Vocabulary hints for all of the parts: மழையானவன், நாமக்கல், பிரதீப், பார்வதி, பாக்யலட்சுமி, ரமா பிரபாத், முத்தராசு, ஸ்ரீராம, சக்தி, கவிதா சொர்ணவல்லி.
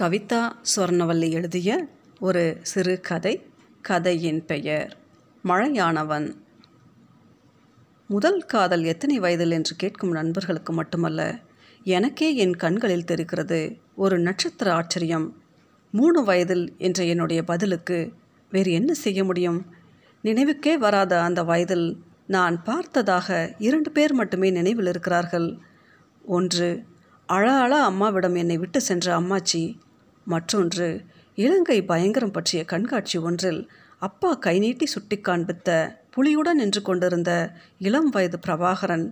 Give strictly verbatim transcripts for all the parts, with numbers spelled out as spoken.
கவிதா சொர்ணவல்லி எழுதிய ஒரு சிறு கதை. கதையின் பெயர் மழையானவன். முதல் காதல் எத்தனை வயதில் என்று கேட்கும் நண்பர்களுக்கு மட்டுமல்ல, எனக்கே என் கண்களில் தெரிகிறது ஒரு நட்சத்திர ஆச்சரியம். மூணு வயதில் என்ற என்னுடைய பதிலுக்கு வேறு என்ன செய்ய முடியும்? நினைவுக்கே வராத அந்த வயதில் நான் பார்த்ததாக இரண்டு பேர் மட்டுமே நினைவில் இருக்கிறார்கள். ஒன்று, அழ அழ அம்மாவிடம் என்னை விட்டு சென்ற அம்மாச்சி. மற்றொன்று, இலங்கை பயங்கரம் பற்றிய கண்காட்சி ஒன்றில் அப்பா கை நீட்டி சுட்டி காண்பித்த புலியுடன் நின்று கொண்டிருந்த இளம் வயது பிரபாகரன்.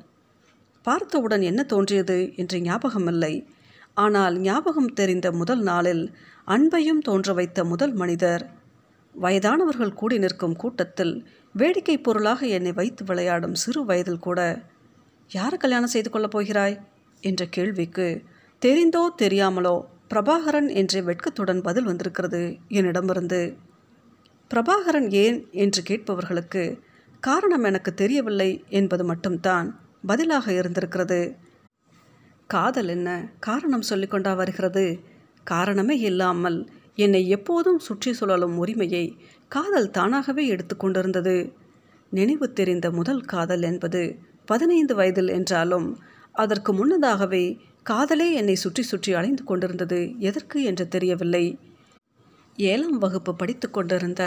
பார்த்தவுடன் என்ன தோன்றியது என்று ஞாபகமில்லை. ஆனால் ஞாபகம் தெரிந்த முதல் நாளில் அன்பையும் தோன்ற வைத்த முதல் மனிதர். வயதானவர்கள் கூடி நிற்கும் கூட்டத்தில் வேடிக்கை பொருளாக என்னை வைத்து விளையாடும் சிறு வயதில் கூட யாரை கல்யாணம் செய்து கொள்ளப் போகிறாய் என்ற கேள்விக்கு தெரிந்தோ தெரியாமலோ பிரபாகரன் என்ற வெட்கத்துடன் பதில் வந்திருக்கிறது என்னிடமிருந்து. பிரபாகரன் ஏன் என்று கேட்பவர்களுக்கு காரணம் எனக்கு தெரியவில்லை என்பது மட்டும்தான் பதிலாக இருந்திருக்கிறது. காதல் என்ன காரணம் சொல்லிக்கொண்டா வருகிறது. காரணமே இல்லாமல் என்னை எப்போதும் சுற்றி சுழலும் உரிமையை காதல் தானாகவே எடுத்து கொண்டிருந்தது. நினைவு தெரிந்த முதல் காதல் என்பது பதினைந்து வயதில் என்றாலும் அதற்கு முன்னதாகவே காதலே என்னை சுற்றி சுற்றி அலைந்து கொண்டிருந்தது. எதற்கு என்று தெரியவில்லை. ஏழாம் வகுப்பு படித்து கொண்டிருந்த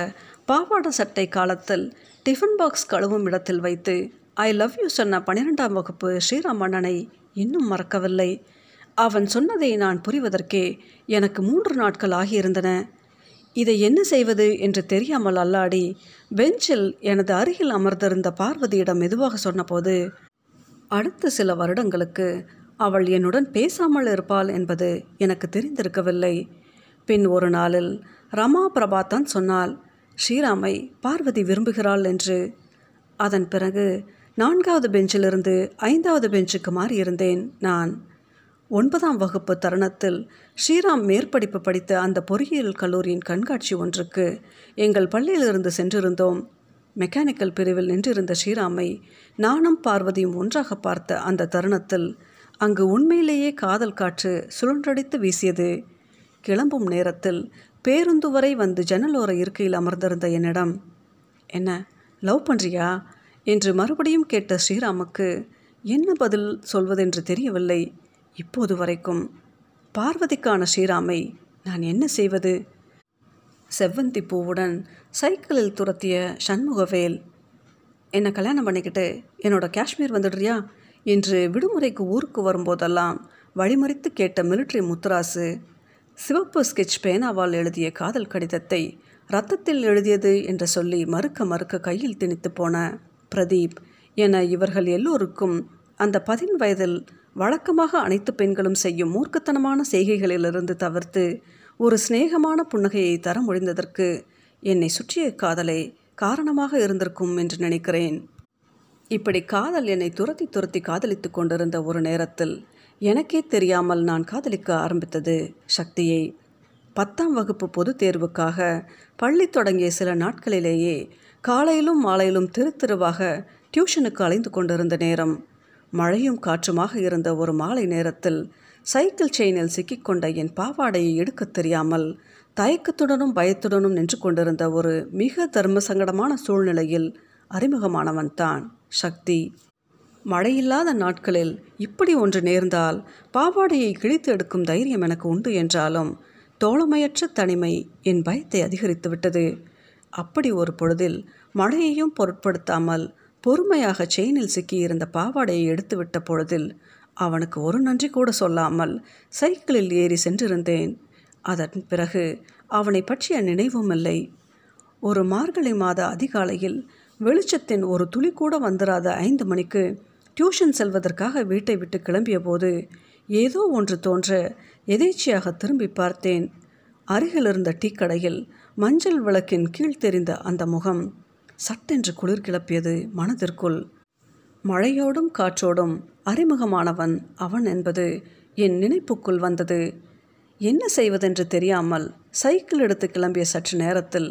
பாவாடை சட்டை காலத்தில் டிஃபன் பாக்ஸ் கழுவும் இடத்தில் வைத்து ஐ லவ் யூ சொன்ன பன்னிரெண்டாம் வகுப்பு ஸ்ரீராம அண்ணனை இன்னும் மறக்கவில்லை. அவன் சொன்னதை நான் புரிவதற்கே எனக்கு மூன்று நாட்கள் ஆகியிருந்தன. இதை என்ன செய்வது என்று தெரியாமல் அல்லாடி பெஞ்சில் எனது அருகில் அமர்ந்திருந்த பார்வதியிடம் மெதுவாக சொன்னபோது, அடுத்த சில வருடங்களுக்கு அவள் என்னுடன் பேசாமல் இருப்பாள் என்பது எனக்கு தெரிந்திருக்கவில்லை. பின் ஒரு நாளில் ரமா பிரபாத்தான் சொன்னாள், ஸ்ரீராமை பார்வதி விரும்புகிறாள் என்று. அதன் பிறகு நான்காவது பெஞ்சிலிருந்து ஐந்தாவது பெஞ்சுக்கு மாறியிருந்தேன் நான். ஒன்பதாம் வகுப்பு தருணத்தில் ஸ்ரீராம் மேற்படிப்பு படித்த அந்த பொறியியல் கல்லூரியின் கண்காட்சி ஒன்றுக்கு எங்கள் பள்ளியிலிருந்து சென்றிருந்தோம். மெக்கானிக்கல் பிரிவில் நின்றிருந்த ஸ்ரீராமை நானும் பார்வதியும் ஒன்றாக பார்த்த அந்த தருணத்தில் அங்கு உண்மையிலேயே காதல் காற்று சுழன்றடித்து வீசியது. கிளம்பும் நேரத்தில் பேருந்து வரை வந்து ஜன்னலோர இருக்கையில் அமர்ந்திருந்த என்னிடம், என்ன லவ் பண்ணுறியா என்று மறுபடியும் கேட்ட ஸ்ரீராமுக்கு என்ன பதில் சொல்வதென்று தெரியவில்லை இப்போது வரைக்கும். பார்வதிக்கான ஸ்ரீராமை நான் என்ன செய்வது? செவ்வந்தி பூவுடன் சைக்கிளில் துரத்திய சண்முகவேல், என்னை கல்யாணம் பண்ணிக்கிட்டு என்னோட காஷ்மீர் வந்துடுறியா என்று விடுமுறைக்கு ஊருக்கு வரும்போதெல்லாம் வழிமறித்து கேட்ட மிலிட்ரி முத்தராசு, சிவப்பு ஸ்கெட்ச் பேனாவால் எழுதிய காதல் கடிதத்தை ரத்தத்தில் எழுதியது என்று சொல்லி மறுக்க மறுக்க கையில் திணித்து போன பிரதீப் என இவர்கள் எல்லோருக்கும் அந்த பதின் வயதில் வழக்கமாக அனைத்து பெண்களும் செய்யும் மூர்க்கத்தனமான செய்கைகளிலிருந்து தவிர்த்து ஒரு சிநேகமான புன்னகையை தர முடிந்ததற்கு என்னை சுற்றிய காதலை காரணமாக இருந்திருக்கும் என்று நினைக்கிறேன். இப்படி காதல் என்னை துரத்தி துரத்தி காதலித்து கொண்டிருந்த ஒரு நேரத்தில் எனக்கே தெரியாமல் நான் காதலிக்க ஆரம்பித்தது சக்தியை. பத்தாம் வகுப்பு பொதுத் தேர்வுக்காக பள்ளி தொடங்கிய சில நாட்களிலேயே காலையிலும் மாலையிலும் திரு திருவாக டியூஷனுக்கு அலைந்து கொண்டிருந்த நேரம். மழையும் காற்றுமாக இருந்த ஒரு மாலை நேரத்தில் சைக்கிள் செயினில் சிக்கிக்கொண்ட என் பாவாடையை எடுக்கத் தெரியாமல் தயக்கத்துடனும் பயத்துடனும் நின்று கொண்டிருந்த ஒரு மிக தர்ம சங்கடமான சூழ்நிலையில் அறிமுகமானவன்தான் சக்தி. மழையில்லாத நாட்களில் இப்படி ஒன்று நேர்ந்தால் பாவாடையை கிழித்து எடுக்கும் தைரியம் எனக்கு உண்டு என்றாலும் தோழமையற்ற தனிமை என் பயத்தை அதிகரித்துவிட்டது. அப்படி ஒரு பொழுதில் மழையையும் பொருட்படுத்தாமல் பொறுமையாக செயினில் சிக்கியிருந்த பாவாடையை எடுத்துவிட்ட பொழுதில் அவனுக்கு ஒரு நன்றி கூட சொல்லாமல் சைக்கிளில் ஏறி சென்றிருந்தேன். அதன் பிறகு அவனை பற்றிய நினைவும் இல்லை. ஒரு மார்கழி மாத அதிகாலையில் வெளிச்சத்தின் ஒரு துளி கூட வந்துராத ஐந்து மணிக்கு டியூஷன் செல்வதற்காக வீட்டை விட்டு கிளம்பிய போது ஏதோ ஒன்று தோன்ற எதேச்சியாக திரும்பி பார்த்தேன். அருகிலிருந்த டீக்கடையில் மஞ்சள் விளக்கின் கீழ் தெரிந்த அந்த முகம் சட்டென்று குளிர் கிளப்பியது மனதிற்குள். மழையோடும் காற்றோடும் அறிமுகமானவன் அவன் என்பது என் நினைப்புக்குள் வந்தது. என்ன செய்வதென்று தெரியாமல் சைக்கிள் எடுத்து கிளம்பிய சற்று நேரத்தில்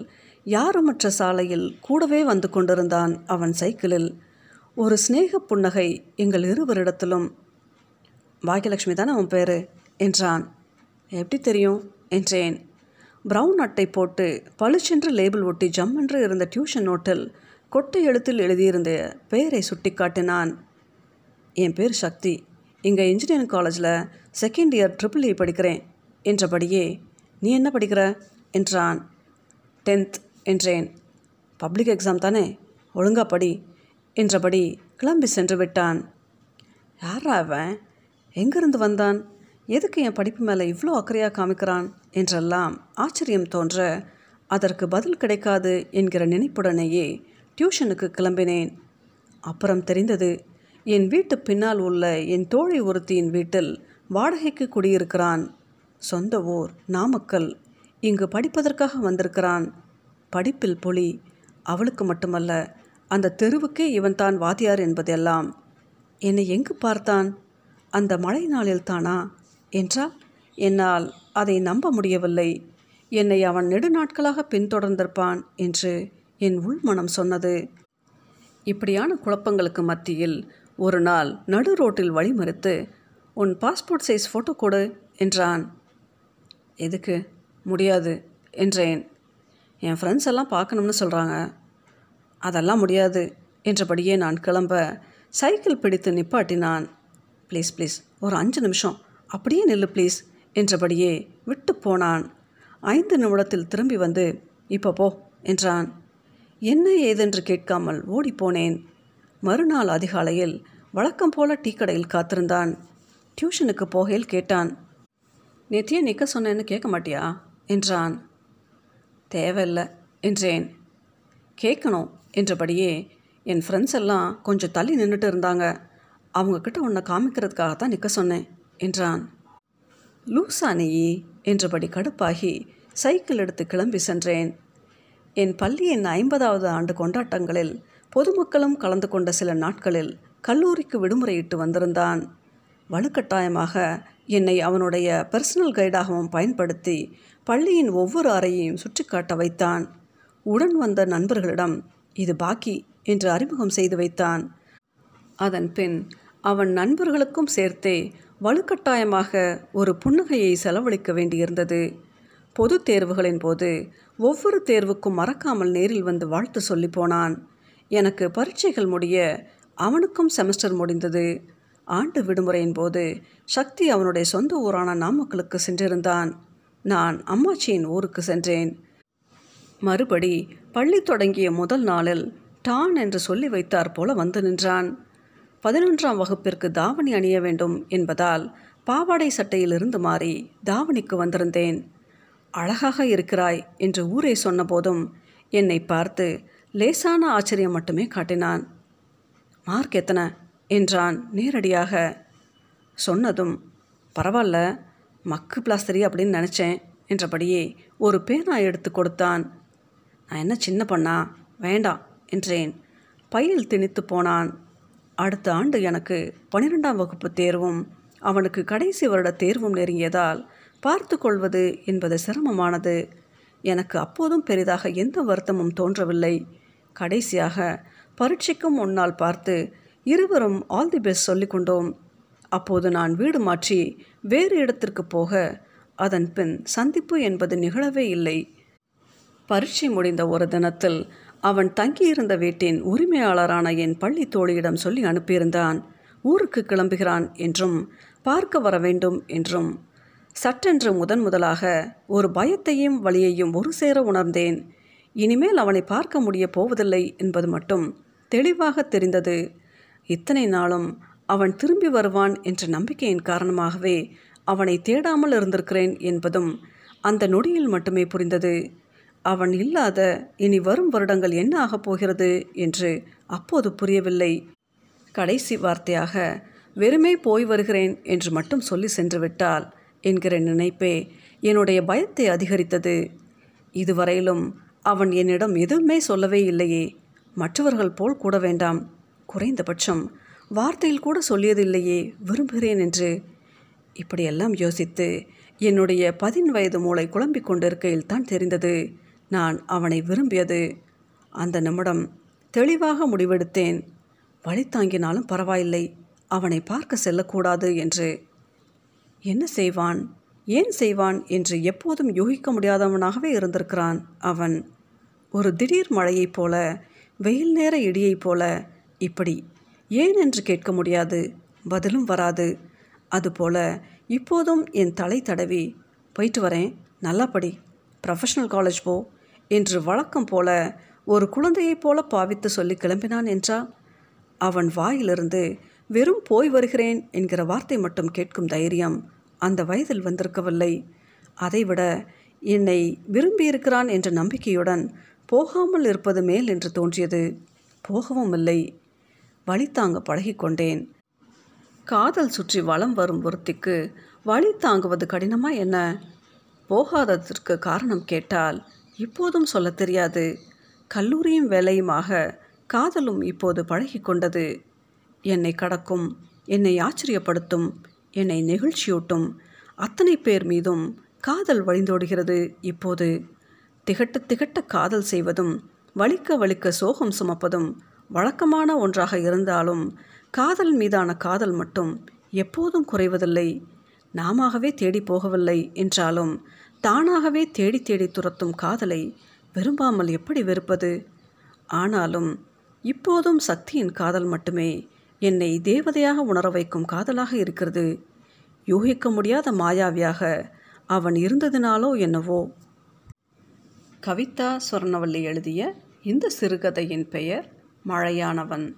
யாருமற்ற சாலையில் கூடவே வந்து கொண்டிருந்தான் அவன் சைக்கிளில். ஒரு சிநேக புன்னகை எங்கள் இருவரிடத்திலும். பாக்யலட்சுமி தானே அவன் பேர் என்றான். எப்படி தெரியும் என்றேன். ப்ரௌன் அட்டை போட்டு பளிச்சென்று லேபிள் ஒட்டி ஜம்மென்று இருந்த டியூஷன் நோட்டில் கொட்டை எழுத்தில் எழுதியிருந்த பெயரை சுட்டி காட்டினான். என் பேர் சக்தி, இங்கே இன்ஜினியரிங் காலேஜில் செகண்ட் இயர் ட்ரிபிள் இ படிக்கிறேன் என்றபடியே, நீ என்ன படிக்கிற என்றான். டென்த் என்றேன். பப்ளிக் எக்ஸாம் தானே, ஒழுங்கா படி என்றபடி கிளம்பி சென்று விட்டான். யாரா அவன், எங்கிருந்து வந்தான், எதுக்கு என் படிப்பு மேலே இவ்வளோ அக்கறையாக காமிக்கிறான் என்றெல்லாம் ஆச்சரியம் தோன்ற அதற்கு பதில் கிடைக்காது என்கிற நினைப்புடனேயே டியூஷனுக்கு கிளம்பினேன். அப்புறம் தெரிந்தது, என் வீட்டு பின்னால் உள்ள என் தோழி ஒருத்தியின் வீட்டில் வாடகைக்கு குடியிருக்கிறான். சொந்த ஊர் நாமக்கல். இங்கு படிப்பதற்காக வந்திருக்கிறான். படிப்பில் புலி. அவளுக்கு மட்டுமல்ல, அந்த தெருவுக்கே இவன் தான் வாத்தியார் என்பதெல்லாம். என்னை எங்கு பார்த்தான்? அந்த மழை நாளில் தானா என்றால் என்னால் அதை நம்ப முடியவில்லை. என்னை அவன் நெடுநாட்களாக பின்தொடர்ந்திருப்பான் என்று என் உள்மனம் சொன்னது. இப்படியான குழப்பங்களுக்கு மத்தியில் ஒரு நாள் நடு ரோட்டில் வழிமறித்து, உன் பாஸ்போர்ட் சைஸ் ஃபோட்டோ கொடு என்றான். எதுக்கு? முடியாது என்றேன். என் ஃப்ரெண்ட்ஸ் எல்லாம் பார்க்கணும்னு சொல்கிறாங்க. அதெல்லாம் முடியாது என்றபடியே நான் கிளம்ப சைக்கிள் பிடித்து நிப்பாட்டினான். ப்ளீஸ் ப்ளீஸ் ஒரு அஞ்சு நிமிஷம் அப்படியே நில்லு ப்ளீஸ் என்றபடியே விட்டு போனான். ஐந்து நிமிடத்தில் திரும்பி வந்து, இப்போ போ என்றான். என்ன ஏதென்று கேட்காமல் ஓடிப்போனேன். மறுநாள் அதிகாலையில் வழக்கம் போல டீ கடையில் காத்திருந்தான். டியூஷனுக்கு போகையில் கேட்டான். நேத்தியே நிற்க சொன்னேன்னு கேட்க மாட்டியா என்றான். தேவையில்லை என்றேன். கேட்கணும் என்றபடியே, என் ஃப்ரெண்ட்ஸ் எல்லாம் கொஞ்சம் தள்ளி நின்றுட்டு இருந்தாங்க, அவங்கக்கிட்ட உன்னை காமிக்கிறதுக்காகத்தான் நிற்க சொன்னேன் என்றான். லூசானியி என்றபடி கடுப்பாகி சைக்கிள் எடுத்து கிளம்பி சென்றேன். என் பள்ளியின் ஐம்பதாவது ஆண்டு கொண்டாட்டங்களில் பொதுமக்களும் கலந்து கொண்ட சில நாட்களில் கல்லூரிக்கு விடுமுறையிட்டு வந்திருந்தான். வலுக்கட்டாயமாக என்னை அவனுடைய பர்சனல் கைடாகவும் பயன்படுத்தி பள்ளியின் ஒவ்வொரு அறையையும் சுற்றி காட்ட வைத்தான். உடன் வந்த நண்பர்களிடம் இது பாக்கி என்று அறிமுகம் செய்து வைத்தான். அதன் பின் அவன் நண்பர்களுக்கும் சேர்த்தே வலுக்கட்டாயமாக ஒரு புன்னகையை செலவழிக்க வேண்டியிருந்தது. பொது தேர்வுகளின் போது ஒவ்வொரு தேர்வுக்கும் மறக்காமல் நேரில் வந்து வாழ்த்து சொல்லி போனான். எனக்கு பரீட்சைகள் முடிய அவனுக்கும் செமஸ்டர் முடிந்தது. ஆண்டு விடுமுறையின் போது சக்தி அவனுடைய சொந்த ஊரான நாமக்கலுக்கு சென்றிருந்தான். நான் அம்மாச்சியின் ஊருக்கு சென்றேன். மறுபடி பள்ளி தொடங்கிய முதல் நாளில் டான் என்று சொல்லி வைத்தார் போல வந்து நின்றான். பதினொன்றாம் வகுப்பிற்கு தாவணி அணிய வேண்டும் என்பதால் பாவாடை சட்டையிலிருந்து மாறி தாவணிக்கு வந்திருந்தேன். அழகாக இருக்கிறாய் என்று ஊரே சொன்னபோதும் என்னை பார்த்து லேசான ஆச்சரியம் மட்டுமே காட்டினான். மார்க் எத்தனை என்றான் நேரடியாக. சொன்னதும், பரவாயில்ல மக்கு பிளாஸ்தரி அப்படின்னு நினச்சேன் என்றபடியே ஒரு பேனா எடுத்து கொடுத்தான். நான் என்ன சின்ன பண்ணா, வேண்டாம் என்றேன். பையில் திணித்து போனான். அடுத்த ஆண்டு எனக்கு பன்னிரெண்டாம் வகுப்பு தேர்வும் அவனுக்கு கடைசி வருட தேர்வும் நெருங்கியதால் பார்த்து கொள்வது என்பது சிரமமானது. எனக்கு அப்போதும் பெரிதாக எந்த வருத்தமும் தோன்றவில்லை. கடைசியாக பரீட்சைக்கும் முன்னால் பார்த்து இருவரும் ஆல் தி பெஸ்ட் சொல்லிக் கொண்டோம். அப்போது நான் வீடு மாற்றி வேறு இடத்திற்கு போக அதன் பின் சந்திப்பு என்பது நிகழவே இல்லை. பரீட்சை முடிந்த ஒரு தினத்தில் அவன் தங்கியிருந்த வீட்டின் உரிமையாளரான என் பள்ளி தோழியிடம் சொல்லி அனுப்பியிருந்தான். ஊருக்கு கிளம்புகிறான் என்றும் பார்க்க வர வேண்டும் என்றும். சட்டென்று முதன் முதலாக ஒரு பயத்தையும் வலியையும் ஒரு சேர உணர்ந்தேன். இனிமேல் அவனை பார்க்க முடிய போவதில்லை என்பது மட்டும் தெளிவாக தெரிந்தது. இத்தனை நாளும் அவன் திரும்பி வருவான் என்ற நம்பிக்கையின் காரணமாகவே அவனை தேடாமல் இருந்திருக்கிறேன் என்பதும் அந்த நொடியில் மட்டுமே புரிந்தது. அவன் இல்லாத இனி வரும் வருடங்கள் என்ன ஆகப் போகிறது என்று அப்போது புரியவில்லை. கடைசி வார்த்தையாக வெறுமே போய் வருகிறேன் என்று மட்டும் சொல்லி சென்று விட்டால் என்கிற நினைப்பே என்னுடைய பயத்தை அதிகரித்தது. இதுவரையிலும் அவன் என்னிடம் எதுவுமே சொல்லவே இல்லையே. மற்றவர்கள் போல் கூட வேண்டாம், குறைந்தபட்சம் வார்த்தையில் கூட சொல்லியதில்லையே விரும்புகிறேன் என்று. இப்படியெல்லாம் யோசித்து என்னுடைய பதின் வயது மூளை குழம்பிக் கொண்டிருக்கையில் தான் தெரிந்தது நான் அவனை விரும்பியது. அந்த நிமிடம் தெளிவாக முடிவெடுத்தேன். வழி தாங்கினாலும் பரவாயில்லை, அவனை பார்க்க செல்லக்கூடாது என்று. என்ன செய்வான், ஏன் செய்வான் என்று எப்போதும் யூகிக்க முடியாதவனாகவே இருந்திருக்கிறான் அவன். ஒரு திடீர் மழையைப் போல, வெயில் நேர இடியைப் போல, இப்படி ஏன் என்று கேட்க முடியாது, பதிலும் வராது. அதுபோல இப்போதும் என் தலை தடவி போயிட்டு வரேன், நல்லா படி, ப்ரொஃபஷனல் காலேஜ் போ என்று வழக்கம் போல ஒரு குழந்தையைப் போல பாவித்து சொல்லி கிளம்பினான் என்றால், அவன் வாயிலிருந்து வெறும் போய் வருகிறேன் என்கிற வார்த்தை மட்டும் கேட்கும் தைரியம் அந்த வயதில் வந்திருக்கவில்லை. அதைவிட என்னை விரும்பியிருக்கிறான் என்ற நம்பிக்கையுடன் போகாமல் இருப்பது மேல் என்று தோன்றியது. போகவும் இல்லை. வழி தாங்க பழகிக்கொண்டேன். காதல் சுற்றி வலம் வரும் ஒருத்திக்கு வழி தாங்குவது கடினமா என்ன? போகாததற்கு காரணம் கேட்டால் இப்போதும் சொல்ல தெரியாது. கல்லூரியும் வேலையுமாக காதலும் இப்போது பழகி கொண்டது. என்னை கடக்கும், என்னை ஆச்சரியப்படுத்தும், என்னை நெகிழ்ச்சியூட்டும் அத்தனை பேர் மீதும் காதல் வழிந்தோடுகிறது. இப்போது திகட்ட திகட்ட காதல் செய்வதும் வலிக்க வலிக்க சோகம் சுமப்பதும் வழக்கமான ஒன்றாக இருந்தாலும், காதல் மீதான காதல் மட்டும் எப்போதும் குறைவதில்லை. நாமாகவே தேடி போகவில்லை என்றாலும் தானாகவே தேடி தேடி துரத்தும் காதலை விரும்பாமல் எப்படி வெறுப்பது? ஆனாலும் இப்போதும் சக்தியின் காதல் மட்டுமே என்னை தேவதையாக உணர வைக்கும் காதலாக இருக்கிறது. யூகிக்க முடியாத மாயாவியாக அவன் இருந்ததினாலோ என்னவோ. கவிதா சொர்ணவல்லி எழுதிய இந்த சிறுகதையின் பெயர் மழையானவன்.